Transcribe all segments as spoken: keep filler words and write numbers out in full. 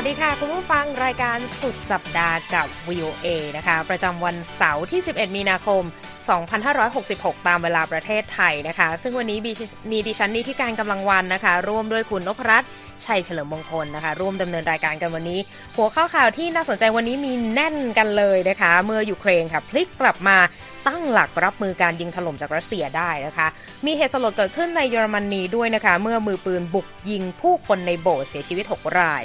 วัสดีค่ะคุณผู้ฟังรายการสุดสัปดาห์กับ วี โอ เอ นะคะประจำวันเสาร์ที่สิบเอ็ดมีนาคมสองพันห้าร้อยหกสิบหกตามเวลาประเทศไทยนะคะซึ่งวันนี้มีดิฉันนิธิการกำลังวันนะคะร่วมด้วยคุณนพรัตน์ชัยเฉลิมมงคลนะคะร่วมดำเนินรายการกันวันนี้หัวข้อข่าวที่น่าสนใจวันนี้มีแน่นกันเลยนะคะเมื่อยูเครนค่ะพลิกกลับมาตั้งหลักรับมือการยิงถล่มจากรัสเซียได้นะคะมีเหตุสลดเกิดขึ้นในเยอรมนีด้วยนะคะเมื่อมือปืนบุกยิงผู้คนในโบสถ์เสียชีวิตหกราย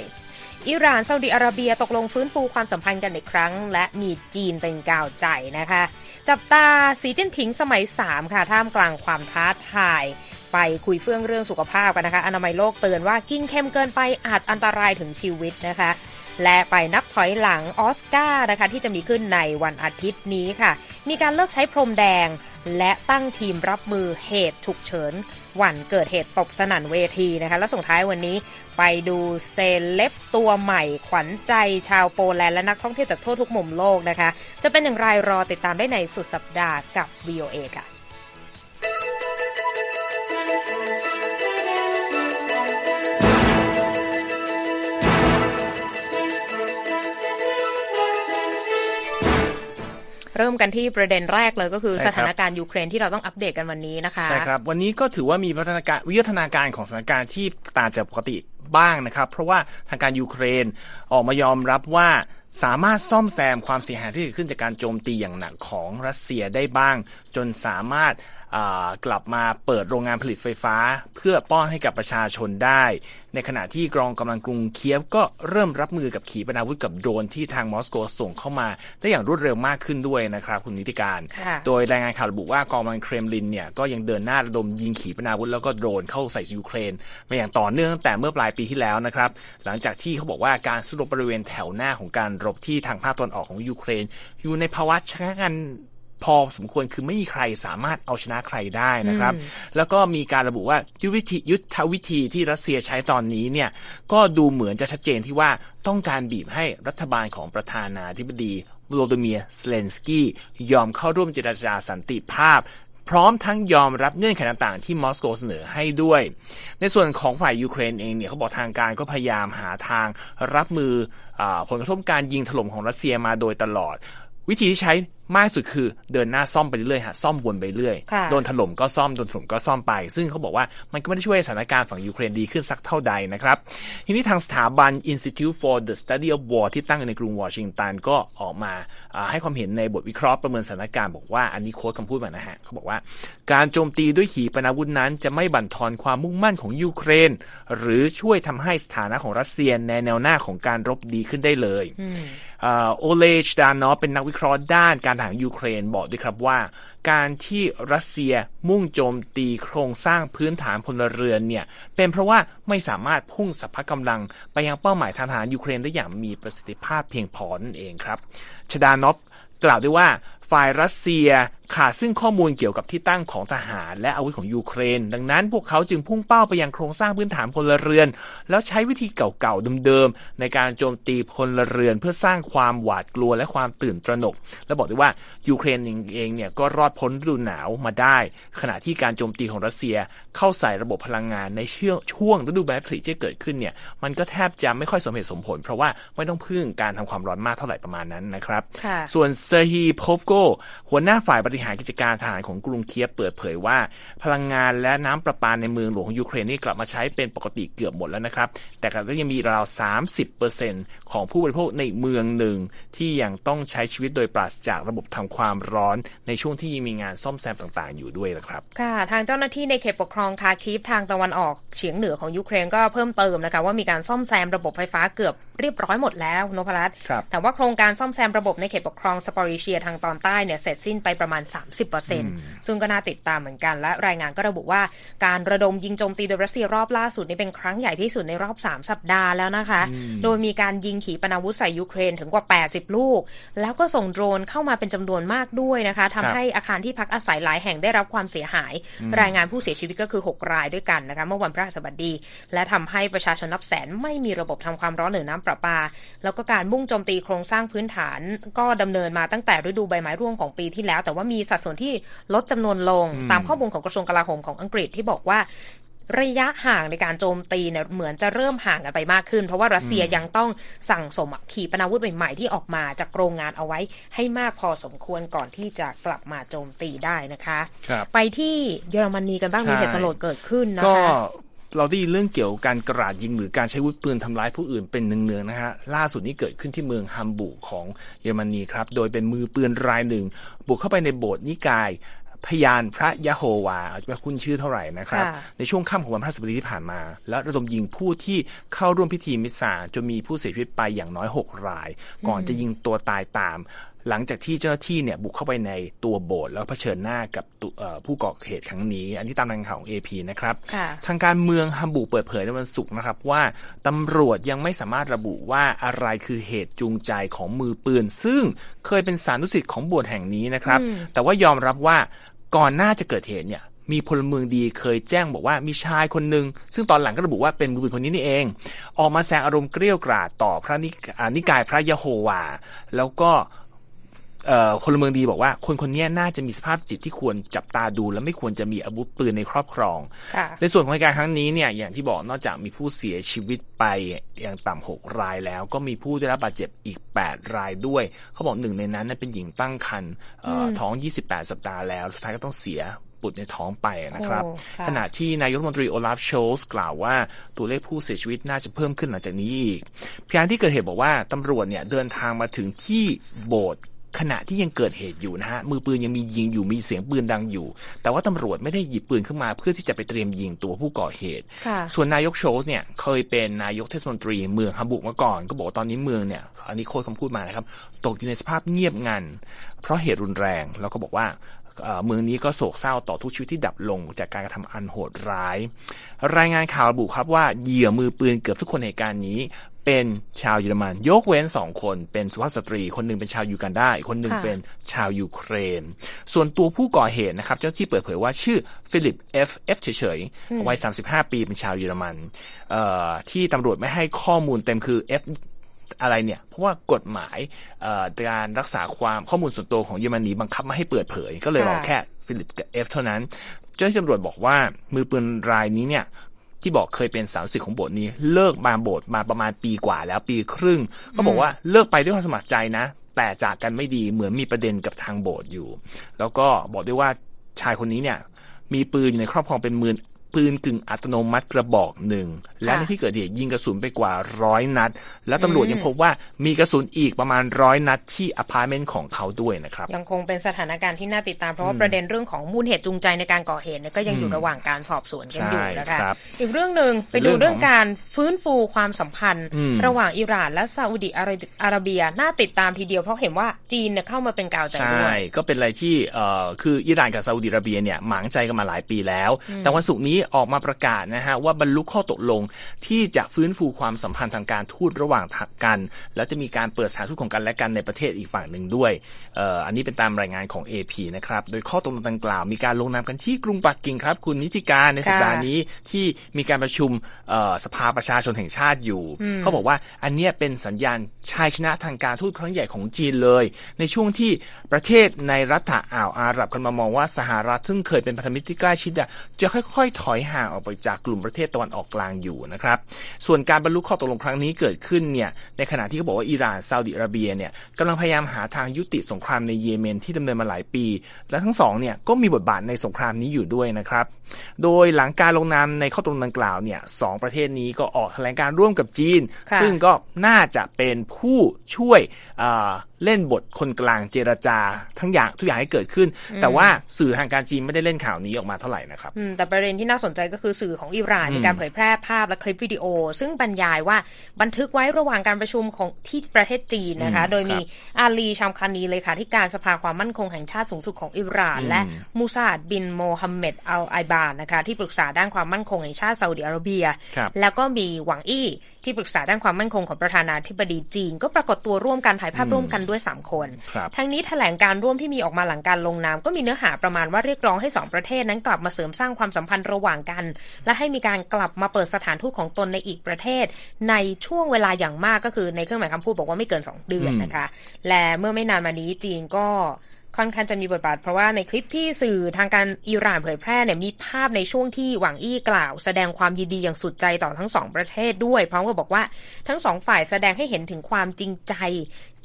อิหร่านซาอุดิอาระเบียตกลงฟื้นฟูความสัมพันธ์กันอีกครั้งและมีจีนเป็นกาวใจนะคะจับตาสีจิ้นผิงสมัยสามค่ะท่ามกลางความท้าทายไปคุยเฟื่องเรื่องสุขภาพกันนะคะอนามัยโลกเตือนว่ากินเค็มเกินไปอาจอันตรายถึงชีวิตนะคะและไปนับถอยหลังออสการ์นะคะที่จะมีขึ้นในวันอาทิตย์นี้ค่ะมีการเลิกใช้พรมแดงและตั้งทีมรับมือเหตุฉุกเฉินวันเกิดเหตุตบสนั่นเวทีนะคะและส่งท้ายวันนี้ไปดูเซเลบตัวใหม่ขวัญใจชาวโปแลนด์และนักท่องเที่ยวจากทั่วทุกมุมโลกนะคะจะเป็นอย่างไรรอติดตามได้ในสุดสัปดาห์กับ วี โอ เอ ค่ะเริ่มกันที่ประเด็นแรกเลยก็คือสถานการณ์ยูเครนที่เราต้องอัปเดตกันวันนี้นะคะใช่ครับวันนี้ก็ถือว่ามีพัฒนาการวิวัฒนาการของสถานการณ์ที่ต่างจากปกติบ้างนะครับเพราะว่าทางการยูเครนออกมายอมรับว่าสามารถซ่อมแซมความเสียหายที่เกิดขึ้นจากการโจมตีอย่างหนักของรัสเซียได้บ้างจนสามารถกลับมาเปิดโรงงานผลิตไฟฟ้าเพื่อป้อนให้กับประชาชนได้ในขณะที่กองกำลังกรุงเคียฟก็เริ่มรับมือกับขีปนาวุธกับโดรนที่ทางมอสโกส่งเข้ามาได้อย่างรวดเร็วมากขึ้นด้วยนะครับคุณนิติการโดยรายงานข่าวระบุว่ากองกำลังเครมลินเนี่ยก็ยังเดินหน้าระดมยิงขีปนาวุธแล้วก็โดรนเข้าใส่ยูเครนมาอย่างต่อเนื่องตั้งแต่เมื่อปลายปีที่แล้วนะครับหลังจากที่เขาบอกว่าการสู้รบบริเวณแถวหน้าของการรบที่ทางภาคตะวันออกของยูเครนอยู่ในภาวะชะงักงันพอสมควรคือไม่มีใครสามารถเอาชนะใครได้นะครับแล้วก็มีการระบุว่ายุทธวิธีที่รัสเซียใช้ตอนนี้เนี่ยก็ดูเหมือนจะชัดเจนที่ว่าต้องการบีบให้รัฐบาลของประธานาธิบดีโวโลดิเมียร์เซเลนสกี้ยอมเข้าร่วมเจรจาสันติภาพพร้อมทั้งยอมรับเงื่อนไขต่างๆที่มอสโกเสนอให้ด้วยในส่วนของฝ่ายยูเครนเองเนี่ยเขาบอกทางการก็พยายามหาทางรับมือผลกระทบการยิงถล่มของรัสเซียมาโดยตลอดวิธีที่ใช้มากสุดคือเดินหน้าซ่อมไปเรื่อยๆฮะซ่อมวนไปเรื่อยโดนถล่มก็ซ่อมโดนถล่มก็ซ่อมไปซึ่งเขาบอกว่ามันก็ไม่ได้ช่วยสถานการณ์ฝั่งยูเครนดีขึ้นสักเท่าใดนะครับทีนี้ทางสถาบัน Institute for the Study of War ที่ตั้งอยู่ในกรุงวอชิงตันก็ออกมาให้ความเห็นในบทวิเคราะห์ประเมินสถานการณ์บอกว่าอันนี้โค้ดคำพูดมานะฮะเขาบอกว่าการโจมตีด้วยขีปนาวุธนั้นจะไม่บั่นทอนความมุ่งมั่นของยูเครนหรือช่วยทำให้สถานะของรัสเซียในแนวหน้าของการรบดีขึ้นได้เลยโอเลชดานอฟเป็นนักวิเคราะห์ด้านการทหารยูเครนบอกด้วยครับว่าการที่รัสเซียมุ่งโจมตีโครงสร้างพื้นฐานพลเรือนเนี่ยเป็นเพราะว่าไม่สามารถพุ่งสรรพกำลังไปยังเป้าหมายทางทหารยูเครนได้อย่างมีประสิทธิภาพเพียงพอนั่นเองครับชดานอฟกล่าวด้วยว่าฝ่ายรัสเซียขาดซึ่งข้อมูลเกี่ยวกับที่ตั้งของทหารและอาวุธของยูเครนดังนั้นพวกเขาจึงพุ่งเป้าไปยังโครงสร้างพื้นฐานพลเรือนแล้วใช้วิธีเก่าๆเดิมๆในการโจมตีพลเรือนเพื่อสร้างความหวาดกลัวและความตื่นตระหนกและบอกด้วยว่ายูเครนเองเนี่ยก็รอดพ้นฤดูหนาวมาได้ขณะที่การโจมตีของรัสเซียเข้าใส่ระบบพลังงานในช่วงฤดูใบไม้ผลิที่เกิดขึ้นเนี่ยมันก็แทบจะไม่ค่อยสมเหตุสมผลเพราะว่าไม่ต้องพึ่งการทำความร้อนมากเท่าไหร่ประมาณนั้นนะครับส่วนเซอร์ฮีโพฟโกหัวหน้าฝ่ายบริหารกิจการทหารของกรุงเคียฟเปิดเผยว่าพลังงานและน้ำประปาในเมืองหลวงของยูเครนนี่กลับมาใช้เป็นปกติเกือบหมดแล้วนะครับแต่ก็ยังมีราว สามสิบเปอร์เซ็นต์ ของผู้บริโภคในเมืองหนึ่งที่ยังต้องใช้ชีวิตโดยปราศจากระบบทำความร้อนในช่วงที่ยังมีงานซ่อมแซมต่างๆอยู่ด้วยนะครับค่ะทางเจ้าหน้าที่ในเขตปกครองคาคีฟทางตะวันออกเฉียงเหนือของยูเครนก็เพิ่มเติมนะคะว่ามีการซ่อมแซมระบบไฟฟ้าเกือบเรียบร้อยหมดแล้วนพรัตน์แต่ว่าโครงการซ่อมแซมระบบในเขตปกครองซาปอริเชียทางตอนใต้เนี่ยเสร็จสิ้นไปประมาณ สามสิบเปอร์เซ็นต์ ซึ่งก็น่าติดตามเหมือนกันและรายงานก็ระบุว่าการระดมยิงโจมตีโดยรัสเซียรอบล่าสุดนี้เป็นครั้งใหญ่ที่สุดในรอบสามสัปดาห์แล้วนะคะโดยมีการยิงขีปนาวุธใส่ยูเครนถึงกว่าแปดสิบลูกแล้วก็ส่งโดรนเข้ามาเป็นจำนวนมากด้วยนะคะทำให้อาคารที่พักอาศัยหลายแห่งได้รับความเสียหายรายงานผู้เสียชีวิตก็คือหกรายด้วยกันนะคะเมื่อวันพฤหัสบดีและทำให้ประชาชนนับแสนไม่มีระบบทำความร้อนหรือน้ำประปาแล้วก็การมุ่งโจมตีโครงสร้างพื้นฐานก็ดำเนินมาตั้งแต่ฤดูใบไม้ร่วงของปีที่แล้วแต่ว่ามีสัดส่วนที่ลดจำนวนลงตามข้อมูลของกระทรวงกลาโหมของอังกฤษที่บอกว่า ระยะห่างในการโจมตีเนี่ยเหมือนจะเริ่มห่างกันไปมากขึ้นเพราะว่ารัสเซียยังต้องสั่งสมขีปนาวุธใหม่ๆที่ออกมาจากโรงงานเอาไว้ให้มากพอสมควรก่อนที่จะกลับมาโจมตีได้นะคะไปที่เยอรมนีกันบ้างมีเหตุสลดเกิดขึ้นนะคะเราได้ยินเรื่องเกี่ยวกับการกราดยิงหรือการใช้อาวุธปืนทำร้ายผู้อื่นเป็นเนืองๆนะฮะล่าสุดนี้เกิดขึ้นที่เมืองฮัมบูร์กของเยอรมนีครับโดยเป็นมือปืนรายหนึ่งบุกเข้าไปในโบสถ์นิกายพยานพระยะโฮวาอาจจะคุ้นชื่อเท่าไหร่นะครับในช่วงค่ำของวันพฤหัสบดีที่ผ่านมาแล้วระดมยิงผู้ที่เข้าร่วมพิธีมิสซาจนมีผู้เสียชีวิตไปอย่างน้อยหกรายก่อนจะยิงตัวตายตามหลังจากที่เจ้าหน้าที่เนี่ยบุกเข้าไปในตัวโบสถ์แล้วเผชิญหน้ากับผู้ก่อเหตุครั้งนี้อันนี้ตามรายงานของ เอ พี นะครับทางการเมืองฮัมบูร์กเปิดเผยในวันศุกร์นะครับว่าตำรวจยังไม่สามารถระบุว่าอะไรคือเหตุจูงใจของมือปืนซึ่งเคยเป็นศานุศิษย์ของโบสถ์แห่งนี้นะครับแต่ว่ายอมรับว่าก่อนหน้าจะเกิดเหตุเนี่ยมีพลเมืองดีเคยแจ้งบอกว่ามีชายคนหนึ่งซึ่งตอนหลังก็ระบุว่าเป็นมือปืนคนนี้นี่เองออกมาแสดงอารมณ์เกรี้ยวกราดต่อพระนิกายพระยะโฮวาแล้วก็พลเมืองดีบอกว่าคนคนนี้น่าจะมีสภาพจิตที่ควรจับตาดูและไม่ควรจะมีอาวุธปืนในครอบครองในส่วนของเหตุการณ์ครั้งนี้เนี่ยอย่างที่บอกนอกจากมีผู้เสียชีวิตไปอย่างต่ำหกรายแล้วก็มีผู้ได้รับบาดเจ็บอีกแปดรายด้วยเขาบอกหนึ่งในนั้นเป็นหญิงตั้งครรภ์ท้องยี่สิบแปดสัปดาห์แล้วสุดท้ายก็ต้องเสียบุตรในท้องไปนะครับขณะที่นายกรัฐมนตรีโอลาฟโชลส์กล่าวว่าตัวเลขผู้เสียชีวิตน่าจะเพิ่มขึ้นหลังจากนี้อีกพยานที่เกิดเหตุบอกว่าตำรวจเนี่ยเดินทางมาถึงที่โบสถ์ขณะที่ยังเกิดเหตุอยู่นะฮะมือปืนยังมียิงอยู่มีเสียงปืนดังอยู่แต่ว่าตำรวจไม่ได้หยิบปืนขึ้นมาเพื่อที่จะไปเตรียมยิงตัวผู้ก่อเหตุส่วนนายกโชลส์เนี่ยเคยเป็นนายกเทศมนตรีเมืองฮัมบูร์กมาก่อนก็บอกตอนนี้เมืองเนี่ยอันนี้โค้ดคำพูดมานะครับตกอยู่ในสภาพเงียบงันเพราะเหตุรุนแรงแล้วก็บอกว่าเมืองนี้ก็โศกเศร้าต่อทุกชีวิตที่ดับลงจากการกระทำอันโหดร้ายรายงานข่าวระบุครับว่าเหยื่อมือปืนเกือบทุกคนในเหตุการณ์นี้เป็นชาวเยอรมันยกเว้นสองคนเป็นสุภาพสตรีคนหนึ่งเป็นชาวยูกันดาอีกคนหนึ่งเป็นชาวยูเครนส่วนตัวผู้ก่อเหตุนะครับเจ้าที่เปิดเผยว่าชื่อฟิลิป F. F. เฉยๆวัยสามสิบห้าปีเป็นชาวเยอรมันที่ตำรวจไม่ให้ข้อมูลเต็มคือ Fอะไรเนี่ยเพราะว่ากฎหมายการรักษาความข้อมูลส่วนตัวของเยอรมนีบังคับไม่ให้เปิดเผยก็เลยรอแค่ฟิลิปกับเอฟเท่านั้นเจ้าหน้าที่ตำรวจบอกว่ามือปืนรายนี้เนี่ยที่บอกเคยเป็นสาวศิษย์ของโบสถ์นี้เลิกมาโบสถ์มาประมาณปีกว่าแล้วปีครึ่งก็บอกว่าเลิกไปด้วยความสมัครใจนะแต่จากกันไม่ดีเหมือนมีประเด็นกับทางโบสถ์อยู่แล้วก็บอกด้วยว่าชายคนนี้เนี่ยมีปืนอยู่ในครอบครองเป็นมือปืนกึ่งอัตโนมัติกระบอกหนึ่งและในที่เกิดเหตุยิงกระสุนไปกว่าร้อยนัดและตำรวจยังพบว่ามีกระสุนอีกประมาณร้อยนัดที่อพาร์ตเมนต์ของเขาด้วยนะครับยังคงเป็นสถานการณ์ที่น่าติดตามเพราะว่าประเด็นเรื่องของมูลเหตุจูงใจในการก่อเหตุก็ยังอยู่ระหว่างการสอบสวนกันอยู่นะคะอีกเรื่องนึงไปดูเรื่องการฟื้นฟูความสัมพันธ์ระหว่างอิหร่านและซาอุดิอาระเบียน่าติดตามทีเดียวเพราะเห็นว่าจีนเข้ามาเป็นกาวใจด้วยใช่ก็เป็นอะไรที่คืออิหร่านกับซาอุดิอาระเบียเนี่ยหมางใจกันมาหลายปีแล้วแต่วันศุกร์นี้ออกมาประกาศนะฮะว่าบรรลุข้อตกลงที่จะฟื้นฟูความสัมพันธ์ทางการทูตระหว่างกันแล้วจะมีการเปิดสถานทูตของกันและกันในประเทศอีกฝั่งหนึ่งด้วยเอ่ออันนี้เป็นตามรายงานของ เอ พี นะครับโดยข้อตกลงดังกล่าวมีการลงนามกันที่กรุงปักกิ่งครับคุณนิติการในสัปดาห์นี้ที่มีการประชุมเอ่อสภาประชาชนแห่งชาติอยู่เขาบอกว่าอันนี้เป็นสัญญาณชัยชนะทางการทูตครั้งใหญ่ของจีนเลยในช่วงที่ประเทศในรัฐอ่าวอาหรับกันมามองว่าสหรัฐซึ่งเคยเป็นพันธมิตรที่ใกล้ชิดจะค่อยๆถอยห่างออกไปจากกลุ่มประเทศตะวันออกกลางอยู่นะครับส่วนการบรรลุข้อตกลงครั้งนี้เกิดขึ้นเนี่ยในขณะที่เขาบอกว่าอิหร่านซาอุดิอาระเบียเนี่ยกำลังพยายามหาทางยุติสงครามในเยเมนที่ดำเนินมาหลายปีและทั้งสองเนี่ยก็มีบทบาทในสงครามนี้อยู่ด้วยนะครับโดยหลังการลงนามในข้อตกลงดังกล่าวเนี่ยสองประเทศนี้ก็ออกแถลงการร่วมกับจีนซึ่งก็น่าจะเป็นผู้ช่วยเล่นบทคนกลางเจรจาทั้งอย่างทุกอย่างให้เกิดขึ้นแต่ว่าสื่อทางการจีนไม่ได้เล่นข่าวนี้ออกมาเท่าไหร่นะครับแต่ประเด็นที่น่าสนใจก็คือสื่อของอิหร่านมีการเผยแพร่ภาพและคลิปวิดีโอซึ่งบรรยายว่าบันทึกไว้ระหว่างการประชุมของที่ประเทศจีนนะคะโดยมีอาลีชัมคานีเลขาธิการสภาความมั่นคงแห่งชาติสูงสุดของอิหร่านและมูซาดบินโมฮัมเหม็ดอัลไอบานนะคะที่ปรึกษาด้านความมั่นคงแห่งชาติซาอุดิอาระเบียแล้วก็มีหวังอี้ที่ปรึกษาด้านความมั่นคงของประธานาธิบดีจีนก็ปรากฏตัวร่วมกันถ่ายภาพร่วมกันด้วยสามคนทั้งนี้แถลงการร่วมที่มีออกมาหลังการลงนามก็มีเนื้อหาประมาณว่าเรียกร้องให้สองประเทศนั้นกลับมาเสริมสร้างความสัมพันธ์ระหว่างกันและให้มีการกลับมาเปิดสถานทูตของตนในอีกประเทศในช่วงเวลาอย่างมากก็คือในเครื่องหมายคำพูดบอกว่าไม่เกินสองเดือนนะคะและเมื่อไม่นานมานี้จีนก็ ค่อนข้างจะมีบทบาทเพราะว่าในคลิปที่สื่อทางการอิหร่านเผยแพร่เนี่ยมีภาพในช่วงที่หวังอี้กล่าวแสดงความยินดีอย่างสุดใจต่อทั้งสองประเทศด้วยพร้อมกับบอกว่าทั้งสองฝ่ายแสดงให้เห็นถึงความจริงใจ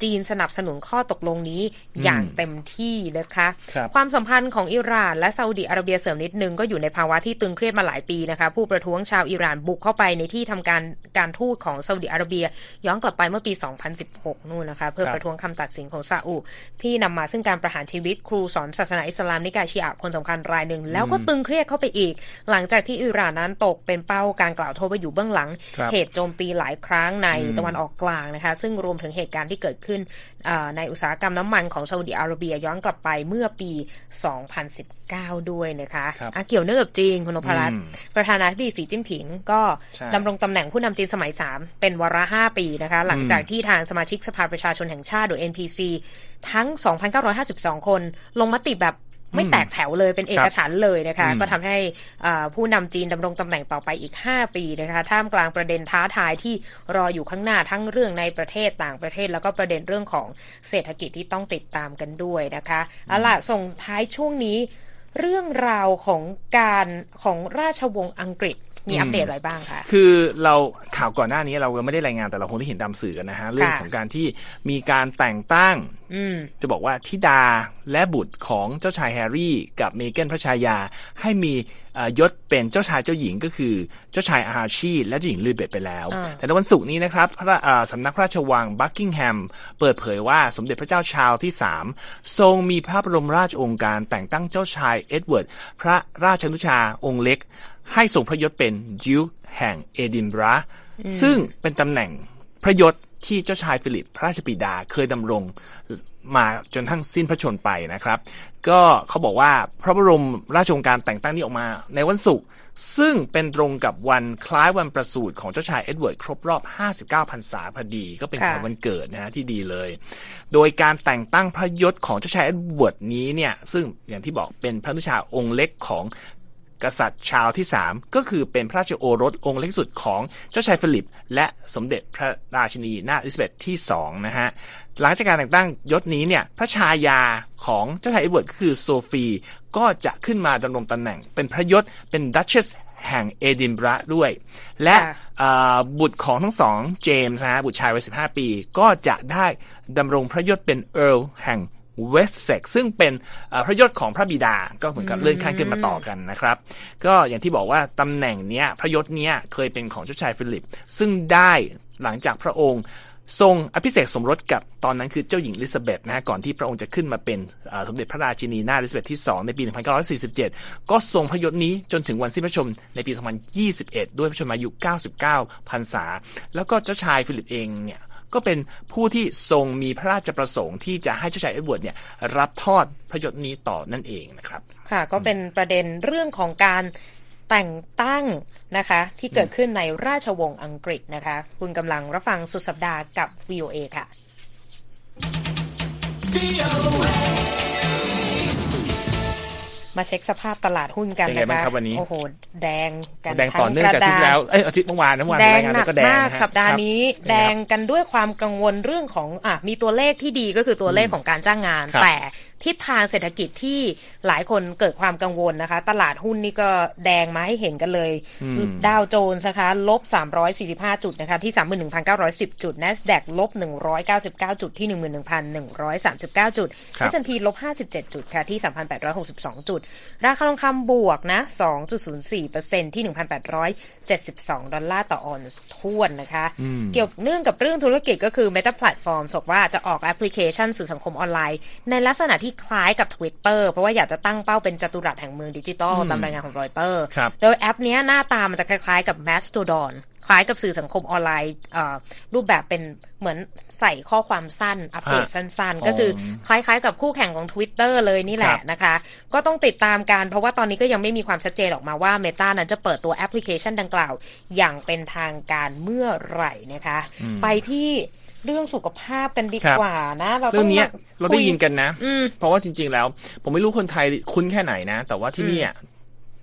จีนสนับสนุนข้อตกลงนี้อย่างเต็มที่นะคะความสัมพันธ์ของอิหร่านและซาอุดิอาระเบียเสริมนิดนึงก็อยู่ในภาวะที่ตึงเครียดมาหลายปีนะคะผู้ประท้วงชาวอิหร่านบุกเข้าไปในที่ทำการการทูตของซาอุดิอาระเบียย้อนกลับไปเมื่อปีสองพันสิบหกนู่นนะคะเพื่อประท้วงคำตัดสินของซาอุที่นำมาซึ่งการประหารชีวิตครูสอนศาสนาอิสลามนิกายชีอะห์คนสำคัญรายนึงแล้วก็ตึงเครียดเข้าไปอีกหลังจากที่อิหร่านนั้นตกเป็นเป้าการกล่าวโทษว่าอยู่เบื้องหลังเหตุโจมตีหลายครั้งในตะวันออกกลางนะคะซึ่งรวมถึงเหตุการณ์ที่เกิดขึ้นในอุตสาหกรรมน้ำมันของซาอุดิอาระเบียย้อนกลับไปเมื่อปีสองพันสิบเก้าด้วยนะคะเกี่ยวเนื่องกับจีนคุณนพรัตน์ประธานาธิบดีสีจิ้นผิงก็ดำรงตำแหน่งผู้นำจีนสมัยสามเป็นวาระห้าปีนะคะหลังจากที่ทางสมาชิกสภาประชาชนแห่งชาติหรือ เอ็น พี ซี ทั้ง สองพันเก้าร้อยห้าสิบสอง คนลงมติแบบไม่แตกแถวเลยเป็นเอกฉันท์เลยนะคะก็ทำให้ผู้นำจีนดำรงตำแหน่งต่อไปอีกห้าปีนะคะท่ามกลางประเด็นท้าทายที่รออยู่ข้างหน้าทั้งเรื่องในประเทศต่างประเทศแล้วก็ประเด็นเรื่องของเศรษฐกิจที่ต้องติดตามกันด้วยนะคะเอาล่ะส่งท้ายช่วงนี้เรื่องราวของการของราชวงศ์อังกฤษมีอัปเดตอะไรบ้างคะคือเราข่าวก่อนหน้านี้เราไม่ได้รายงานแต่เราคงได้เห็นตามสื่อนะฮะเรื่องของการที่มีการแต่งตั้งจะบอกว่าธิดาและบุตรของเจ้าชายแฮร์รี่กับเมแกนพระชายาให้มียศเป็นเจ้าชายเจ้าหญิงก็คือเจ้าชายอาร์ชีและเจ้าหญิงลิซาเบธไปแล้วแต่ในวันศุกร์นี้นะครับสำนักพระราชวังบักกิงแฮมเปิดเผยว่าสมเด็จพระเจ้าชาร์ลส์ที่สามทรงมีพระบรมราชโองการแต่งตั้งเจ้าชายเอ็ดเวิร์ดพระราชานุชาองค์เล็กให้ทรงพระยศเป็นดิวค์แห่งเอดินบะระซึ่งเป็นตำแหน่งพระยศที่เจ้าชายฟิลิปพระราชบิดาเคยดำรงมาจนทั้งสิ้นพระชนม์ไปนะครับก็เขาบอกว่าพระบรมราชโองการแต่งตั้งนี้ออกมาในวันศุกร์ซึ่งเป็นตรงกับวันคล้ายวันประสูติของเจ้าชายเอ็ดเวิร์ดครบรอบห้าสิบเก้าพรรษาพอดีก็เป็นวันเกิดนะฮะที่ดีเลยโดยการแต่งตั้งพระยศของเจ้าชายเอ็ดเวิร์ดนี้เนี่ยซึ่งอย่างที่บอกเป็นพระนุชาองค์เล็กของกษัตริย์ชาร์ลส์ที่สามก็คือเป็นพระราชโอรสองค์เล็กสุดของเจ้าชายฟิลิปและสมเด็จพระราชินีนาถอลิซาเบธที่สองนะฮะหลังจากการแต่งตั้งยศนี้เนี่ยพระชายาของเจ้าชายเอ็ดเวิร์ดก็คือโซฟีก็จะขึ้นมาดำรงตำแหน่งเป็นพระยศเป็นดัชเชสแห่งเอดินบะระด้วยและบุตรของทั้งสองเจมส์นะฮะบุตรชายวัยสิบห้าปีก็จะได้ดำรงพระยศเป็นเอิร์ลแห่งเวสเซ็กซ์ซึ่งเป็นพระยศของพระบิดาก็เหมือนกับเลื่อนขั้นขึ้นมาต่อกันนะครับก็อย่างที่บอกว่าตำแหน่งเนี้ยพระยศเนี้ยเคยเป็นของเจ้าชายฟิลิปซึ่งได้หลังจากพระองค์ทรงอภิเษกสมรสกับตอนนั้นคือเจ้าหญิงอลิซาเบธนะก่อนที่พระองค์จะขึ้นมาเป็นสมเด็จพระราชินีนาถอลิซาเบธที่สองในปีหนึ่งพันเก้าร้อยสี่สิบเจ็ดก็ทรงพระยศนี้จนถึงวันสิ้นพระชนม์ในปีสองพันยี่สิบเอ็ดด้วยพระชนมายุเก้าสิบเก้าพรรษาแล้วก็เจ้าชายฟิลิปเองเนี่ยก็เป็นผู้ที่ทรงมีพระราชประสงค์ที่จะให้เจ้าชายเอ็ดเวิร์ดเนี่ยรับทอดพระยศนี้ต่อนั่นเองนะครับค่ะก็เป็นประเด็นเรื่องของการแต่งตั้งนะคะที่เกิดขึ้นในราชวงศ์อังกฤษนะคะคุณกำลังรับฟังสุดสัปดาห์กับ วี โอ เอ ค่ะ วี โอ เอมาเช็คสภาพตลาดหุ้นกันนะคะโอ้โหแดงกันแดงต่อเนื่องจากที่แล้วเอ้ยอาทิตย์เมื่อวานนะวันแดงหนักมากสัปดาห์นี้แดงกันด้วยความกังวลเรื่องของอ่ะมีตัวเลขที่ดีก็คือตัวเลขของการจ้างงานแต่ทิศทางเศรษฐกิจที่หลายคนเกิดความกังวลนะคะตลาดหุ้นนี่ก็แดงมาให้เห็นกันเลยดาวโจนส์นะคะลบสามร้อยสี่สิบห้าจุดนะคะที่ สามหมื่นหนึ่งพันเก้าร้อยสิบ จุด Nasdaq ลบหนึ่งร้อยเก้าสิบเก้าจุดที่ หนึ่งหมื่นหนึ่งพันหนึ่งร้อยสามสิบเก้า จุด เอส แอนด์ พี ลบห้าสิบเจ็ดจุดค่ะที่ สามพันแปดร้อยหกสิบสอง จุดราคาทองคำบวกนะ สองจุดศูนย์สี่เปอร์เซ็นต์ ที่ หนึ่งพันแปดร้อยเจ็ดสิบสอง ดอลลาร์ต่อออนซ์ถ้วนนะคะเกี่ยวเนื่องกับเรื่องธุรกิจก็คือ Meta Platform สกว่าจะออกแอปพลิเคชันสื่อสังคมออนไลน์ในลักษณะที่คล้ายกับ Twitter เพราะว่าอยากจะตั้งเป้าเป็นจัตุรัสแห่งเมืองดิจิทัลตามรายงานของรอยเตอร์โดยแอปนี้หน้าตามันจะคล้ายๆกับ Mastodon คล้ายกับสื่อสังคมออนไลน์รูปแบบเป็นเหมือนใส่ข้อความสั้นอัปเดตสั้นๆก็คือคล้ายๆกับคู่แข่งของ Twitter เลยนี่แหละนะคะก็ต้องติดตามกันเพราะว่าตอนนี้ก็ยังไม่มีความชัดเจนออกมาว่า Meta นั้นจะเปิดตัวแอปพลิเคชันดังกล่าวอย่างเป็นทางการเมื่อไหร่นะคะไปที่เรื่องสุขภาพกันดีกว่านะเราต้องเนี่ยเราได้ยินกันนะเพราะว่าจริงๆแล้วผมไม่รู้คนไทยคุ้นแค่ไหนนะแต่ว่าที่นี่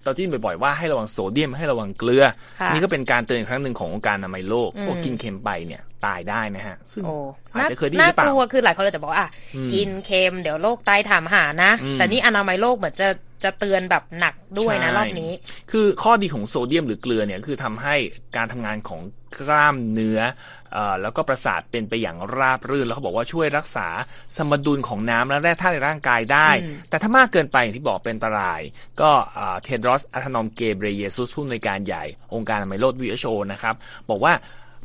เราจิ้นบ่อยๆว่าให้ระวังโซเดียมให้ระวังเกลือนี่ก็เป็นการเตือนครั้งหนึ่งขององค์การอนามัยโลกว่ากินเค็มไปเนี่ย ตายได้นะฮะซึ่งอาจจะเคยได้ยินหรือเปล่าน่ากลัวคือหลายคนเราจะบอกอ่ะกินเค็มเดี๋ยวโรคไตถามหานะแต่นี่อนามัยโลกเหมือนจะจะเตือนแบบหนักด้วยนะรอบนี้คือข้อดีของโซเดียมหรือเกลือเนี่ยคือทำให้การทำงานของกล้ามเนื้อแล้วก็ประสาทเป็นไปอย่างราบรื่นแล้วเขาบอกว่าช่วยรักษาสมดุลของน้ำและแร่ธาตุในร่างกายได้แต่ถ้ามากเกินไปอย่างที่บอกเป็นอันตรายก็เทดรอสอัธนอมเกเบรเยซุสผู้อำนวยการใหญ่องค์การอนามัยโลก ดับเบิลยู เอช โอ นะครับบอกว่า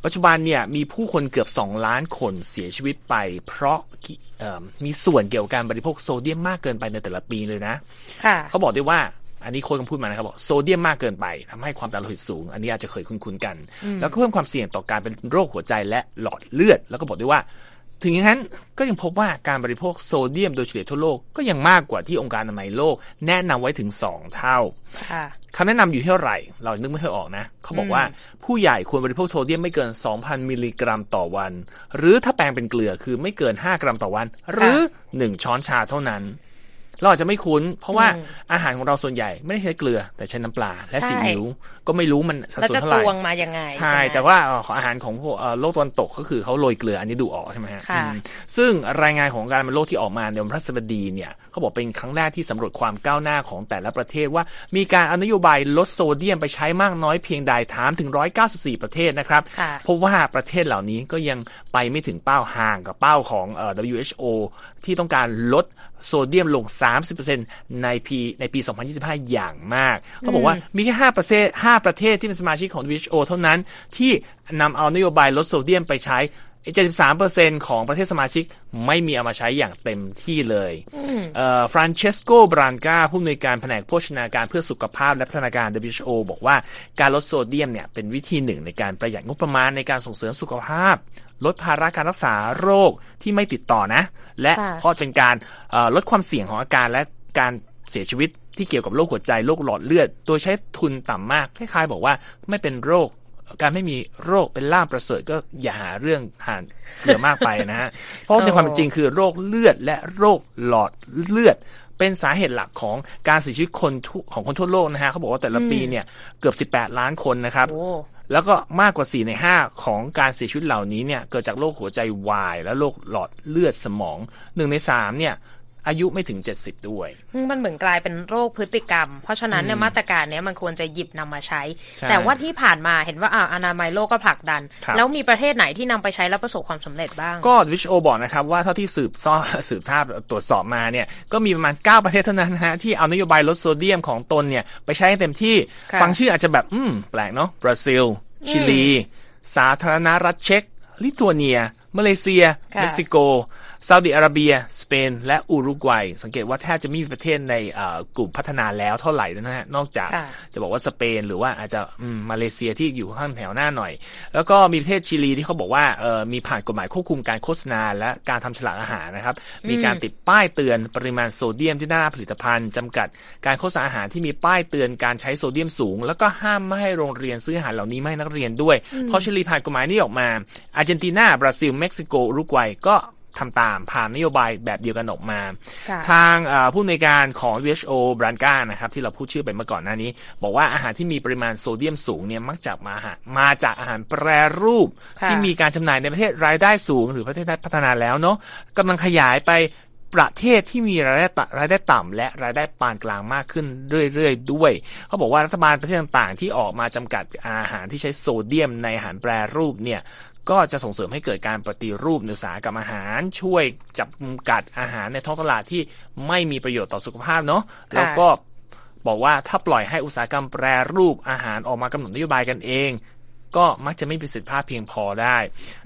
ปัจจุบันเนี่ยมีผู้คนเกือบสองล้านคนเสียชีวิตไปเพราะมีส่วนเกี่ยวกับการบริโภคโซเดียมมากเกินไปในแต่ละปีเลยนะเขาบอกด้วยว่าอันนี้คนพูดมานะครับบอกโซเดียมมากเกินไปทำให้ความดันโลหิตสูงอันนี้อาจจะเคยคุ้นๆกันแล้วก็เพิ่มความเสี่ยงต่อการเป็นโรคหัวใจและหลอดเลือดแล้วก็บอกด้วยว่าถึงอย่างนั้นก็ยังพบว่าการบริโภคโซเดียมโดยเฉลี่ยทั่วโลกก็ยังมากกว่าที่องค์การอนามัยโลกแนะนำไว้ถึงสองเท่าคำแนะนำอยู่เท่าไหร่เรานึกไม่ค่อยออกนะเขาบอกว่าผู้ใหญ่ควรบริโภคโซเดียมไม่เกิน สองพันมิลลิกรัมต่อวันหรือถ้าแปลงเป็นเกลือคือไม่เกินห้ากรัมต่อวันหรือหนึ่งช้อนชาเท่านั้นเราอาจจะไม่คุ้นเพราะว่าอาหารของเราส่วนใหญ่ไม่ได้ใช้เกลือแต่ใช้น้ำปลาและซีอิ๊วก็ไม่รู้มันสัดส่วนเท่าไหร่เราจะตวงมายังไงใช่แต่ว่าอาหารของโลกตะวันตกก็คือเขาโรยเกลืออันนี้ดูออกใช่ไหมฮะซึ่งรายงานของการมันโลกที่ออกมาในวันพฤหัสบดีเนี่ยเขาบอกเป็นครั้งแรกที่สำรวจความก้าวหน้าของแต่ละประเทศว่ามีการเอานโยบายลดโซเดียมไปใช้มากน้อยเพียงใดถามถึงหนึ่งร้อยเก้าสิบสี่ประเทศนะครับเพราะว่าประเทศเหล่านี้ก็ยังไปไม่ถึงเป้าห่างกับเป้าของ ดับเบิลยู เอช โอ ที่ต้องการลดโซเดียมลง สามสิบเปอร์เซ็นต์ ในปีในปีสองพันยี่สิบห้าอย่างมากเขาบอกว่ามีแค่ห้าประเทศที่เป็นสมาชิกของ ดับเบิลยู เอช โอ เท่านั้นที่นำเอานโยบายลดโซเดียมไปใช้ เจ็ดสิบสามเปอร์เซ็นต์ ของประเทศสมาชิกไม่มีเอามาใช้อย่างเต็มที่เลยเอ่อฟรานเชสโกบรานกาผู้อำนวยการแผนกโภชนาการเพื่อสุขภาพและพัฒนาการ ดับเบิลยู เอช โอ บอกว่าการลดโซเดียมเนี่ยเป็นวิธีหนึ่งในการประหยัดงบประมาณในการส่งเสริมสุขภาพลดภาระการรักษาโรคที่ไม่ติดต่อนะและข้อจำกัดลดความเสี่ยงของอาการและการเสียชีวิตที่เกี่ยวกับโรคหัวใจโรคหลอดเลือดโดยใช้ทุนต่ำมากคล้ายๆบอกว่าไม่เป็นโรคการไม่มีโรคเป็นลาภประเสริฐก็อย่าหาเรื่องทานเกลือมากไปนะฮะ เพราะในความเป็นจริงคือโรคเลือดและโรคหลอดเลือดเป็นสาเหตุหลักของการเสียชีวิตคนของคนทั่วโลกนะฮะเขาบอกว่าแต่ละปีเนี่ยเกือบสิบแปดล้านคนนะครับแล้วก็มากกว่าสี่ในห้าของการเสียชีวิตเหล่านี้เนี่ยเกิดจากโรคหัวใจวายและโรคหลอดเลือดสมองหนึ่งในสามเนี่ยอายุไม่ถึงเจ็ดสิบด้วยมันเหมือนกลายเป็นโรคพฤติกรรมเพราะฉะนั้นเนี่ยมาตรการเนี้ยมันควรจะหยิบนำมาใช้แต่ว่าที่ผ่านมาเห็นว่าอ่าอนามัยโลกก็ผลักดันแล้วมีประเทศไหนที่นำไปใช้แล้วประสบความสำเร็จบ้างก็ ดับเบิลยู เอช โอ บอกนะครับว่าเท่าที่สืบซ่อสืบทราบตรวจสอบมาเนี่ยก็มีประมาณเก้าประเทศเท่านั้นฮะที่เอานโยบายลดโซเดียมของตนเนี่ยไปใช้เต็มที่ฟังชื่ออาจจะแบบอืมแปลกเนาะบราซิลชิลีสาธารณรัฐเช็กลิทัวเนียมาเลเซียเม็กซิโกซาอุดิอาระเบียสเปนและอุรุกวัยสังเกตว่าแทบจะไม่มีประเทศในกลุ่มพัฒนาแล้วเท่าไหร่นะฮะนอกจากจะบอกว่าสเปนหรือว่าอาจจะมาเลเซียที่อยู่ข้างแถวหน้าหน่อยแล้วก็มีประเทศชิลีที่เขาบอกว่ามีผ่านกฎหมายควบคุมการโฆษณาและการทำฉลากอาหารนะครับมีการติดป้ายเตือนปริมาณโซเดียมที่หน้าผลิตภัณฑ์จำกัดการโฆษณาอาหารที่มีป้ายเตือนการใช้โซเดียมสูงแล้วก็ห้ามไม่ให้โรงเรียนซื้ออาหารเหล่านี้ไม่ให้นักเรียนด้วยพอชิลีผ่านกฎหมายนี้ออกมาอาร์เจนตินาบราซิลเม็กซิโกอุรุกวัยก็ทำตามผ่านนโยบายแบบเดียวกันออกมาทางผู้อำนวยการของ ดับเบิลยู เอช โอ บรานก้านะครับที่เราพูดชื่อไปเมื่อก่อนหน้านี้บอกว่าอาหารที่มีปริมาณโซเดียมสูงเนี่ยมักจะมามาจากอาหารแปรรูปที่มีการจำหน่ายในประเทศรายได้สูงหรือประเทศพัฒนาแล้วเนาะกำลังขยายไปประเทศที่มีรายได้รายได้ต่ำและรายได้ปานกลางมากขึ้นเรื่อยๆด้วยเขาบอกว่ารัฐบาลประเทศต่างๆที่ออกมาจำกัดอาหารที่ใช้โซเดียมในอาหารแปรรูปเนี่ยก็จะส่งเสริมให้เกิดการปฏิรูปอุตสาหกรรมอาหารช่วยจำกัดอาหารในท้องตลาดที่ไม่มีประโยชน์ต่อสุขภาพเนาะแล้วก็บอกว่าถ้าปล่อยให้อุตสาหกรรมแปรรูปอาหารออกมากำหนดนโยบายกันเองก็มักจะไม่มีประสิทธิภาพเพียงพอได้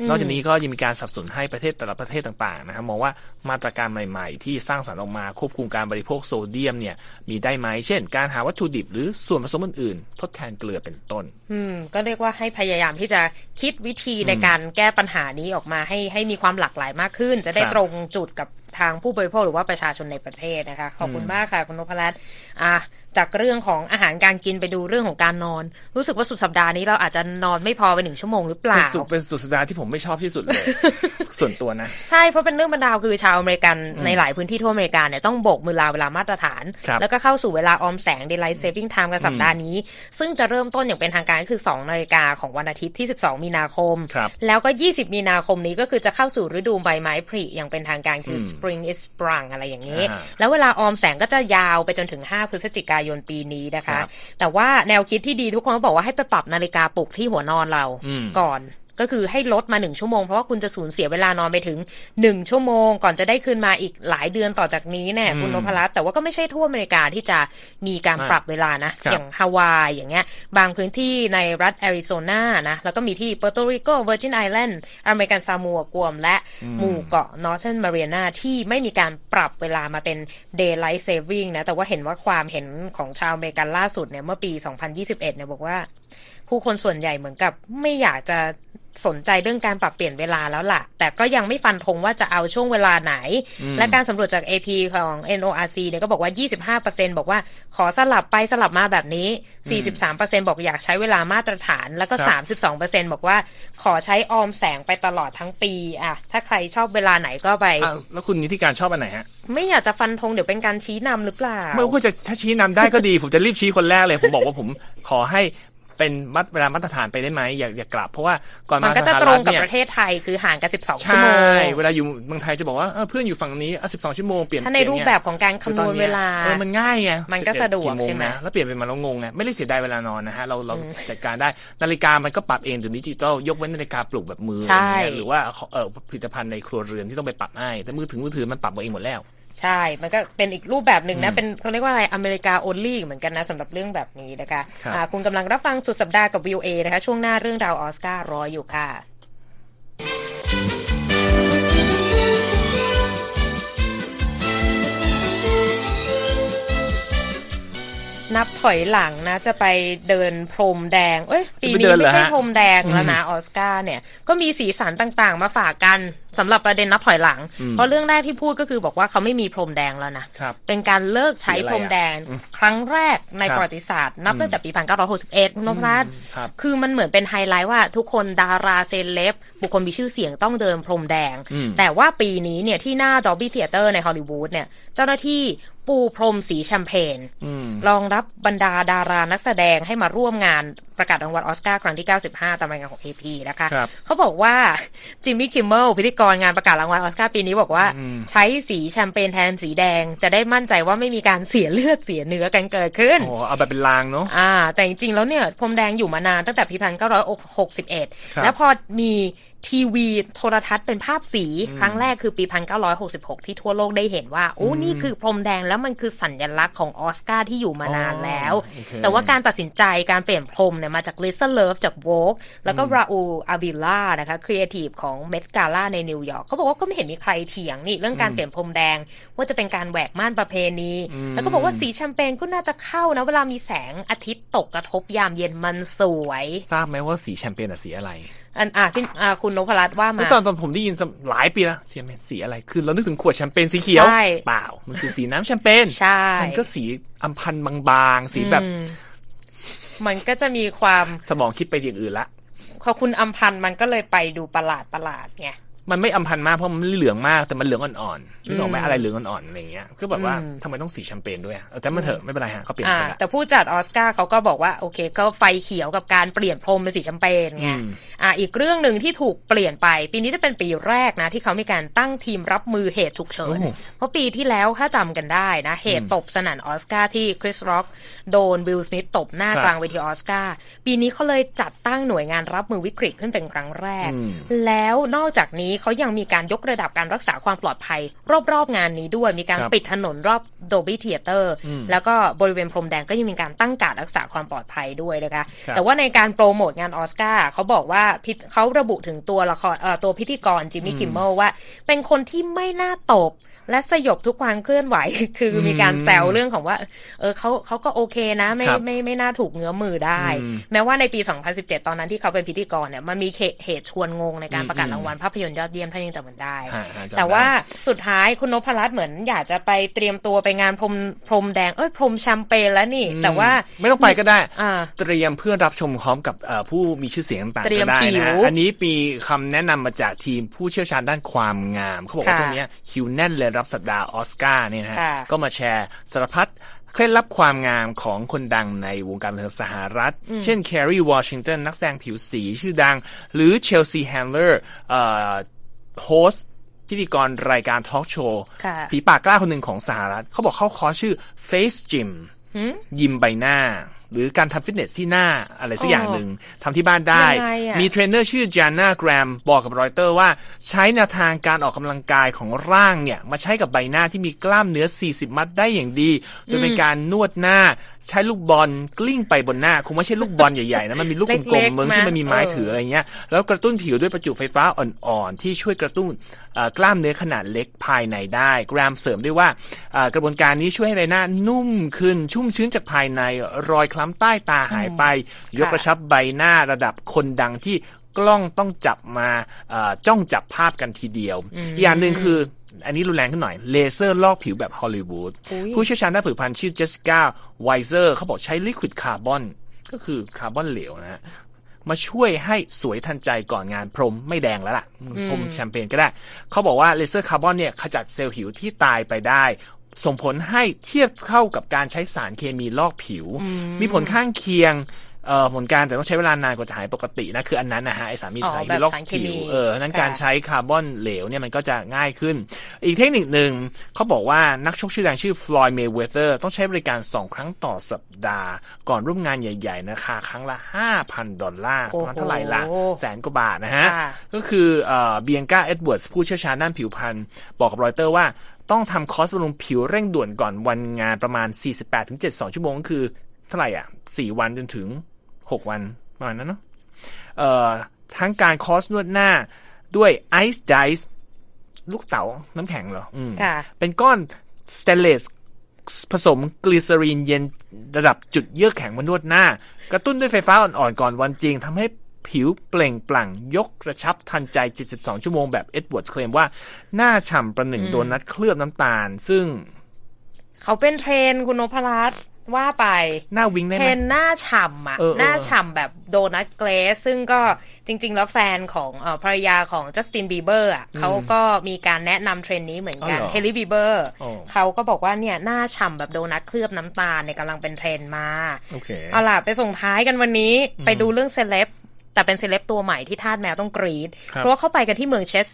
นอกจากนี้ก็ยังมีการสนับสนุนให้ประเทศแต่ละประเทศต่างๆนะครับมองว่ามาตรการใหม่ๆที่สร้างสรรค์ออกมาควบคุมการบริโภคโซเดียมเนี่ยมีได้ไหมเช่นการหาวัตถุดิบหรือส่วนผสมอื่นๆทดแทนเกลือเป็นต้นอืมก็เรียกว่าให้พยายามที่จะคิดวิธีในการแก้ปัญหานี้ออกมาให้ให้มีความหลากหลายมากขึ้นจะได้ตรงจุดกับ ทางผู้บริโภคหรือว่าประชาชนในประเทศนะคะขอบคุณมากค่ะคุณนพรัตน์อ่ะจากเรื่องของอาหารการกินไปดูเรื่องของการนอนรู้สึกว่าสุดสัปดาห์นี้เราอาจจะนอนไม่พอไปหนึ่งชั่วโมงหรือเปล่าเป็นสุดเป็นสุดสัปดาห์ที่ผมไม่ชอบที่สุดเลย ส่วนตัวนะใช่เพราะเป็นเรื่องบรรดาคือชาวอเมริกันในหลายพื้นที่ทั่วอเมริกาเนี่ยต้องโบกมือลาเวลามาตรฐานแล้วก็เข้าสู่เวลาออมแสง Daylight Saving Time กันสัปดาห์นี้ซึ่งจะเริ่มต้นอย่างเป็นทางการก็คือ สองนาฬิกา นของวันอาทิตย์ที่สิบสองมีนาคมแล้วก็ยี่สิบมีนาคมนี้ก็คือจะเข้าสู่ฤดูใบไม้ผลิอย่างเป็นทางการคือ Spring is Sprung อะไรอย่างนี้แล้วเวลาออมแสงก็จะยาวไปจนถึงห้าพฤศจิกายนปีนี้นะคะแต่ว่าแนวคิดที่ดีทุกคนก็บอกว่าให้ไปปรับนาฬิกาปลุกที่หัวนอนเราก่อนก็คือให้ลดมาหนึ่งชั่วโมงเพราะว่าคุณจะสูญเสียเวลานอนไปถึงหนึ่งชั่วโมงก่อนจะได้คืนมาอีกหลายเดือนต่อจากนี้แน่คุณนพรัตน์แต่ว่าก็ไม่ใช่ทั่วอเมริกาที่จะมีการปรับเวลานะอย่างฮาวายอย่างเงี้ยบางพื้นที่ในรัฐแอริโซนานะแล้วก็มีที่เปอร์โตริโกเวอร์จินไอแลนด์อเมริกันซามัวกวมและหมู่เกาะนอร์เทิร์นมารีนาที่ไม่มีการปรับเวลามาเป็น Daylight Saving นะแต่ว่าเห็นว่าความเห็นของชาวอเมริกันล่าสุดเนี่ยเมื่อปีสองพันยี่สิบเอ็ดเนี่ยบอกว่าผู้คนส่วนใหญ่เหมือนกับไม่อยากจะสนใจเรื่องการปรับเปลี่ยนเวลาแล้วล่ะแต่ก็ยังไม่ฟันธงว่าจะเอาช่วงเวลาไหนและการสำรวจจาก เอ พี ของ เอ็น โอ อาร์ ซี เนี่ยก็บอกว่า ยี่สิบห้าเปอร์เซ็นต์ บอกว่าขอสลับไปสลับมาแบบนี้ สี่สิบสามเปอร์เซ็นต์ บอกอยากใช้เวลามาตรฐานแล้วก็ สามสิบสองเปอร์เซ็นต์ บอกว่าขอใช้ออมแสงไปตลอดทั้งปีอ่ะถ้าใครชอบเวลาไหนก็ไปแล้วคุณนิติการชอบอันไหนฮะไม่อยากจะฟันธงเดี๋ยวเป็นการชี้นำหรือเปล่าไม่ว่าจะถ้าชี้นำได้ก็ดี ผมจะรีบชี้คนแรกเลยผมบอกว่าผมขอให้เป็นมัดเวลามาตรฐานไปได้ไหมอย่าอย่ากลับเพราะว่าก่อนมาสหรัฐเนี่ยมันก็จะตรงกับประเทศไทยคือห่างกันสิบสองชั่วโมงใช่เวลาอยู่เมืองไทยจะบอกว่าเออเพื่อนอยู่ฝั่งนี้อ่ะสิบสองชั่วโมงเปลี่ยนถ้าในรูปแบบของการคำนวณเวลาเออมันง่ายไงมันก็สะดวกใช่ไหมแล้วเปลี่ยนเป็นมาแล้วงงไงไม่ได้เสียดายเวลานอนนะฮะเราเราจัดการได้นาฬิกามันก็ปรับเองตัวดิจิตอลยกเว้นนาฬิกาปลุกแบบมือหรือว่าเอ่อผลิตภัณฑ์ในครัวเรือนที่ต้องไปปรับให้แต่มือถือมือถือมันปรับเองหมดแล้วใช่มันก็เป็นอีกรูปแบบหนึ่งนะเป็นเขาเรียกว่าอะไรอเมริกา only เหมือนกันนะสำหรับเรื่องแบบนี้นะคะคุณกำลังรับฟังสุดสัปดาห์กับ วี โอ เอ นะคะช่วงหน้าเรื่องราวออสการ์รออยู่ค่ะนับถอยหลังนะจะไปเดินพรมแดงเอ้ยปีนี้ไม่ใช่พรมแดงแล้วนะออสการ์เนี่ยก็มีสีสันต่างๆมาฝากกันสำหรับประเด็นนับถอยหลังเพราะเรื่องแรกที่พูดก็คือบอกว่าเขาไม่มีพรมแดงแล้วนะเป็นการเลิกใช้พรมแดงครั้งแรกในประวัติศาสตร์นับตั้งแต่ปีหนึ่งเก้าหกหนึ่งคุณนพรัตน์คือมันเหมือนเป็นไฮไลท์ว่าทุกคนดาราเซเลบบุคคลมีชื่อเสียงต้องเดินพรมแดงแต่ว่าปีนี้เนี่ยที่หน้า Dolby Theater ในฮอลลีวูดเนี่ยเจ้าหน้าที่ปูพรมสีแชมเปญรองรับบรรดาดารานักแสดงให้มาร่วมงานประกาศรางวัลออสการ์ครั้งที่เก้าสิบห้าตามรายงานของ เอ พี นะคะเขาบอกว่าจิมมี่คิมเมลพิธีกรงานประกาศรางวัลออสการ์ปีนี้บอกว่าใช้สีแชมเปญแทนสีแดงจะได้มั่นใจว่าไม่มีการเสียเลือดเสียเนื้อกันเกิดขึ้นโอ้เอาแบบเป็นลางเนาะอ่าแต่จริงๆแล้วเนี่ยพรมแดงอยู่มานานตั้งแต่ปีหนึ่งเก้าหกหนึ่งแล้วพอมีทีวีโทรทัศน์เป็นภาพสีครั้งแรกคือปีหนึ่งเก้าหกหกที่ทั่วโลกได้เห็นว่าโอ้นี่คือพรมแดงแล้วมันคือสัญลักษณ์ของออสการ์ที่อยู่มานานแล้วแต่ว่าการตัดสินใจการเปลี่ยนพรมเนี่ยมาจาก Lisa Love จาก Vogue แล้วก็ราอูล อาวิลานะคะครีเอทีฟของ Met Gala ในนิวยอร์กเขาบอกว่าก็ไม่เห็นมีใครเถียงนี่เรื่องการเปลี่ยนพรมแดงว่าจะเป็นการแหวกม่านประเพณีแล้วก็บอกว่าสีแชมเปญก็น่าจะเข้านะเวลามีแสงอาทิตย์ตกกระทบยามเย็นมันสวยทราบไหมว่าสีแชมเปญสีอะไรอันอ่ะพี่อ่าคุณนพรัตน์ว่ามาตอนตอนผมได้ยินหลายปีแล้วแชมเปญสีอะไรคือเรานึกถึงขวดแชมเปญสีเขียวเปล่ามันคือสีน้ำแชมเปญใช่มันก็สีอำพันบางๆสีแบบมันก็จะมีความสมองคิดไปอย่างอื่นละพอคุณอำพันมันก็เลยไปดูประหลาดประหลาดไงมันไม่อำพันมากเพราะมันเหลืองมากแต่มันเหลืองอ่อนๆนึกออกไหมอะไรเหลืองอ่อนๆอะไรอย่างเงี้ยคือแบบว่าทำไมต้องสีแชมเปญด้วยแต่มันเถอะไม่เป็นไรฮะเขาเปลี่ยนไปแล้วแต่ผู้จัดออสการ์เขาก็บอกว่าโอเคก็ไฟเขียวกับการเปลี่ยนพรมเป็นสีแชมเปญไงอ่ะอีกเรื่องนึงที่ถูกเปลี่ยนไปปีนี้จะเป็นปีแรกนะที่เขามีการตั้งทีมรับมือเหตุฉุกเฉินเพราะปีที่แล้วถ้าจำกันได้นะเหตุตบสนั่นออสการ์ที่คริสร็อกโดนวิลสมิธตบหน้ากลางเวทีออสการ์ปีนี้เขาเลยจัดตั้งหน่วยงานรับมือวิกฤตขึ้นเป็นครั้งแรกแล้วนอกจากนี้เขายังมีการยกระดับการรักษาความปลอดภัยรอบๆงานนี้ด้วยมีการปิดถนนรอบ Dolby Theater แล้วก็บริเวณพรมแดงก็ยังมีการตั้งการรักษาความปลอดภัยด้วยนะคะแต่ว่าในการโปรโมทงานออสการ์เขาบอกว่าเขาระบุถึงตัวละครเอ่อตัวพิธีกรจิมมี่คิมเมลว่าเป็นคนที่ไม่น่าตบและสยบทุกความเคลื่อนไหวคือมีการแซวเรื่องของว่าเออเขาเขาก็โอเคนะไม่ไม่ไม่น่าถูกเงื้อมือได้แม้ว่าในปีสองพันสิบเจ็ดตอนนั้นที่เขาเป็นพิธีกรเนี่ยมันมีเหตุชวนงงในการประกาศรางวัลภาพยนตร์ อดเยี่ยมถ้ายังจำมันได้แต่ว่าสุดท้ายคุณนพรัตน์เหมือนอยากจะไปเตรียมตัวไปงานพรมพรมแดงเอ้ยพรมแชมเปญแล้วนี่แต่ว่าไม่ต้องไปก็ได้เตรียมเพื่อรับชมพร้อมกับผู้มีชื่อเสียงต่างๆก็ได้นะอันนี้มีคำแนะนำมาจากทีมผู้เชี่ยวชาญด้านความงามเขาบอกว่าตรงนี้คิวแน่นเลยรับสัปดาห์ออสการ์เนี่ยนะก็มาแชร์สารพัดเคล็ดลับความงามของคนดังในวงการบันเทิงสหรัฐเช่นแคร์รีวอชิงตันนักแสดงผิวสีชื่อดังหรือเชลซีแฮนเลอร์โฮสพิธีกรรายการทอล์กโชว์ผีปากกล้าคนหนึ่งของสหรัฐเขาบอกเข้าคอร์สชื่อ Face Gym ยิมใบหน้าหรือการทำฟิตเนสที่หน้าอะไรสักอย่างหนึ่งทำที่บ้านได้มีเทรนเนอร์ชื่อจาน่าแกรมบอกกับรอยเตอร์ว่าใช้แนวทางการออกกำลังกายของร่างเนี่ยมาใช้กับใบหน้าที่มีกล้ามเนื้อสี่สิบมัดได้อย่างดีโดยเป็นการนวดหน้าใช้ลูกบอลกลิ้งไปบนหน้าคงไม่ใช่ลูกบอลใหญ่ๆนะมันมีลูกกลมๆเหมือนที่มันมีไม้ถืออะไรเงี้ยแล้วกระตุ้นผิวด้วยประจุไฟฟ้าอ่อนๆที่ช่วยกระตุ้นกล้ามเนื้อขนาดเล็กภายในได้แกรมเสริมด้วยว่ากระบวนการนี้ช่วยให้ใบหน้านุ่มขึ้นชุ่มชื้นจากภายในรอยคล้ำใต้ตาหายไปยกกระชับใบหน้าระดับคนดังที่กล้องต้องจับมาจ้องจับภาพกันทีเดียว อ, อย่างหนึ่งคืออันนี้รุนแรงขึ้นหน่อยเลเซอร์ลอกผิวแบบฮอลลีวูดผู้เชี่ยวชาญด้านผิวพรรณชื่อเจสสิก้าไวเซอร์เขาบอกใช้ลิควิดคาร์บอนก็คือคาร์บอนเหลวนะฮะมาช่วยให้สวยทันใจก่อนงานพรมไม่แดงแล้วล่ะพรมแชมเปญก็ได้เขาบอกว่าเลเซอร์คาร์บอนเนี่ยขจัดเซลล์ผิวที่ตายไปได้ส่งผลให้เทียบเข้ากับการใช้สารเคมีลอกผิว ม, มีผลข้างเคียงผลการแต่ต้องใช้เวลานานกว่าจะหายปกตินะคืออันนั้นนะฮะไอสารมีสารลอกผิวเออนั้นการใช้คาร์บอนเหลวเนี่ยมันก็จะง่ายขึ้นอีกเทคนิคหนึ่งเขาบอกว่านักชกชื่อดังชื่อฟลอยด์ เมย์เวเธอร์ต้องใช้บริการสองครั้งต่อสัปดาห์ก่อนร่วมงานใหญ่ๆนะคะครั้งละ ห้าพัน ดอลลาร์ประมาณเท่าไหร่ละแสนกว่าบาทนะฮะก็คือเบียงก้าเอ็ดเวิร์ดผู้เชี่ยวชาญด้านผิวพรรณบอกกับรอยเตอร์ว่าต้องทำคอร์สบำรุงผิวเร่งด่วนก่อนวันงานประมาณ สี่สิบแปดถึงเจ็ดสิบสอง ชั่วโมงก็คือเท่าไหร่อ่ะสี่วันจนถึงหกวันประมาณนั้นเนาะเอ่อทั้งการคอร์สนวดหน้าด้วยไอซ์ไดซ์ลูกเต๋าน้ำแข็งเหรออืมเป็นก้อนสเตนเลสผสมกลีเซอรีนเย็นระดับจุดเยือกแข็งมานวดหน้ากระตุ้นด้วยไฟฟ้าอ่อนๆก่อนวันจริงทำให้ผิวเปล่งปลั่งยกกระชับทันใจเจ็ดสิบสองชั่วโมงแบบเอ็ดเวิร์ดเคลมว่าหน้าฉ่ำประหนึ่งโดนัทเคลือบน้ำตาลซึ่งเขาเป็นเทรนคุณนพรัตน์ว่าไปหน้าวิงได้มั้ยเทรนหน้าฉ่ำอ่ะหน้าฉ่ำแบบโดนัทเกรซซึ่งก็จริงๆแล้วแฟนของเอ่อภรรยาของจัสตินบีเบอร์อ่ะเขาก็มีการแนะนำเทรนนี้เหมือนกันเฮลลี่บีเบอร์เขาก็บอกว่าเนี่ยหน้าฉ่ำแบบโดนัทเคลือบน้ำตาลเนี่ยกำลังเป็นเทรนมาโอเคเอาล่ะไปส่งท้ายกันวันนี้ไปดูเรื่องเซเลบแต่เป็นเซเลบตัวใหม่ที่ทาสแมวต้องกรีดเพราะว่าเข้าไปกันที่เมืองเชส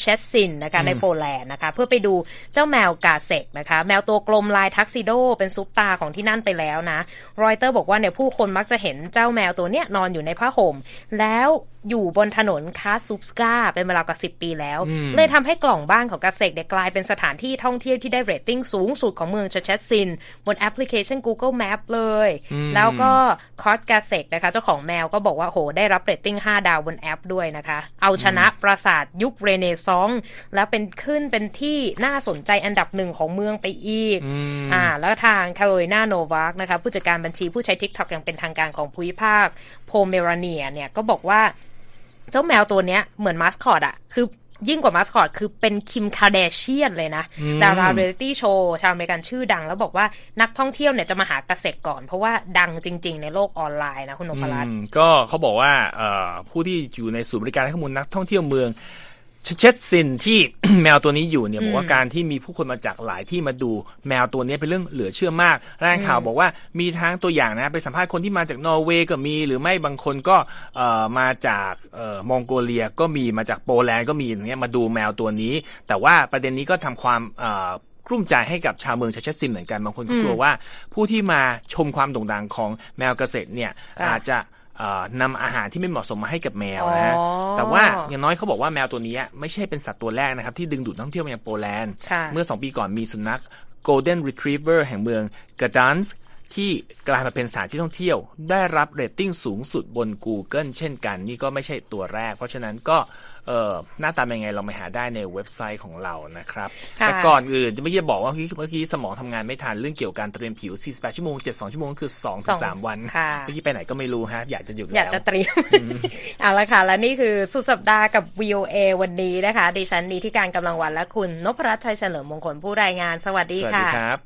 เชสซินนะคะในโปแลนด์นะคะเพื่อไปดูเจ้าแมวกาเซกนะคะแมวตัวกลมลายทักซิโดเป็นซุปตาของที่นั่นไปแล้วนะรอยเตอร์บอกว่าเนี่ยผู้คนมักจะเห็นเจ้าแมวตัวเนี้ยนอนอยู่ในผ้าห่มแล้วอยู่บนถนนคาซูปสกาเป็นเวลากว่าสิบปีแล้วเลยทำให้กล่องบ้านของกาเซกเนี่ยกลายเป็นสถานที่ท่องเที่ยวที่ได้เรตติ้งสูงสุดของเมืองเชสซินบนแอปพลิเคชัน Google Map เลยแล้วก็คอสกาเซกนะคะเจ้าของแมวก็บอกว่าโหได้รับเรตติ้งห้าดาวบนแอปด้วยนะคะเอาชนะปราสาทยุคเรเนซองส์แล้วเป็นขึ้นเป็นที่น่าสนใจอันดับหนึ่งของเมืองไปอีกอ่าแล้วทางแคโรไลนาโนวัคนะคะผู้จัดการบัญชีผู้ใช้ TikTok อย่างเป็นทางการของภูมิภาคโพเมราเนียเนี่ยก็บอกว่าเจ้าแมวตัวเนี้ยเหมือนมาสคอตอ่ะคือยิ่งกว่ามาสคอตคือเป็นคิมคาร์เดเชียนเลยนะดาราเรียลิตี้โชว์ชาวอเมริกันชื่อดังแล้วบอกว่านักท่องเที่ยวเนี่ยจะมาหากาเซกก่อนเพราะว่าดังจริงๆในโลกออนไลน์นะคุณนพรัตน์ก็เขาบอกว่าผู้ที่อยู่ในศูนย์บริการให้ข้อมูลนักท่องเที่ยวเมืองเชสซินที่ แมวตัวนี้อยู่เนี่ยบอกว่าการที่มีผู้คนมาจากหลายที่มาดูแมวตัวนี้เป็นเรื่องเหลือเชื่อมากรายงานข่าวบอกว่ามีทั้งตัวอย่างนะไปสัมภาษณ์คนที่มาจากนอร์เวย์ก็มีหรือไม่บางคนก็มาจากมองโกเลียก็มีมาจากโปแลนด์ก็มีอย่างเงี้ยมาดูแมวตัวนี้แต่ว่าประเด็นนี้ก็ทำความกลุ้มใจให้กับชาวเมืองเชสซินเหมือนกันบางคนก็กลัวว่าผู้ที่มาชมความโด่งดังของแมวกาเซกเนี่ยอาจจะนำอาหารที่ไม่เหมาะสมมาให้กับแมวนะฮะแต่ว่าอย่างน้อยเขาบอกว่าแมวตัวนี้ไม่ใช่เป็นสัตว์ตัวแรกนะครับที่ดึงดูดนักท่องเที่ยวมายังโปแลนด์เมื่อสองปีก่อนมีสุนัข Golden Retriever แห่งเมืองกระดันส์ที่กลายมาเป็นสถานที่ท่องเที่ยวได้รับเรตติ้งสูงสุดบน Google เช่นกันนี่ก็ไม่ใช่ตัวแรกเพราะฉะนั้นก็ เอ่อหน้าตาเป็นไงเราไปหาได้ในเว็บไซต์ของเรานะครับแต่ก่อนอื่นจะไม่ได้บอกว่าเมื่อกี้สมองทำงานไม่ทันเรื่องเกี่ยวกับการเตรียมผิวสี่สิบแปดชั่วโมงเจ็ดสิบสองชั่วโมงคือ สองถึงสาม วันเมื่อกี้ไปไหนก็ไม่รู้ฮะอยากจะหยุดแล้วอยากจะเตรียม เอาละค่ะและนี่คือสุดสัปดาห์กับ วี โอ เอ วันนี้นะคะดิฉันนีที่การกำลังวันและคุณนพรัตน์ชัยเฉลิมมงคลผู้รายงานสวัสดีค่ะสวัสดีครับ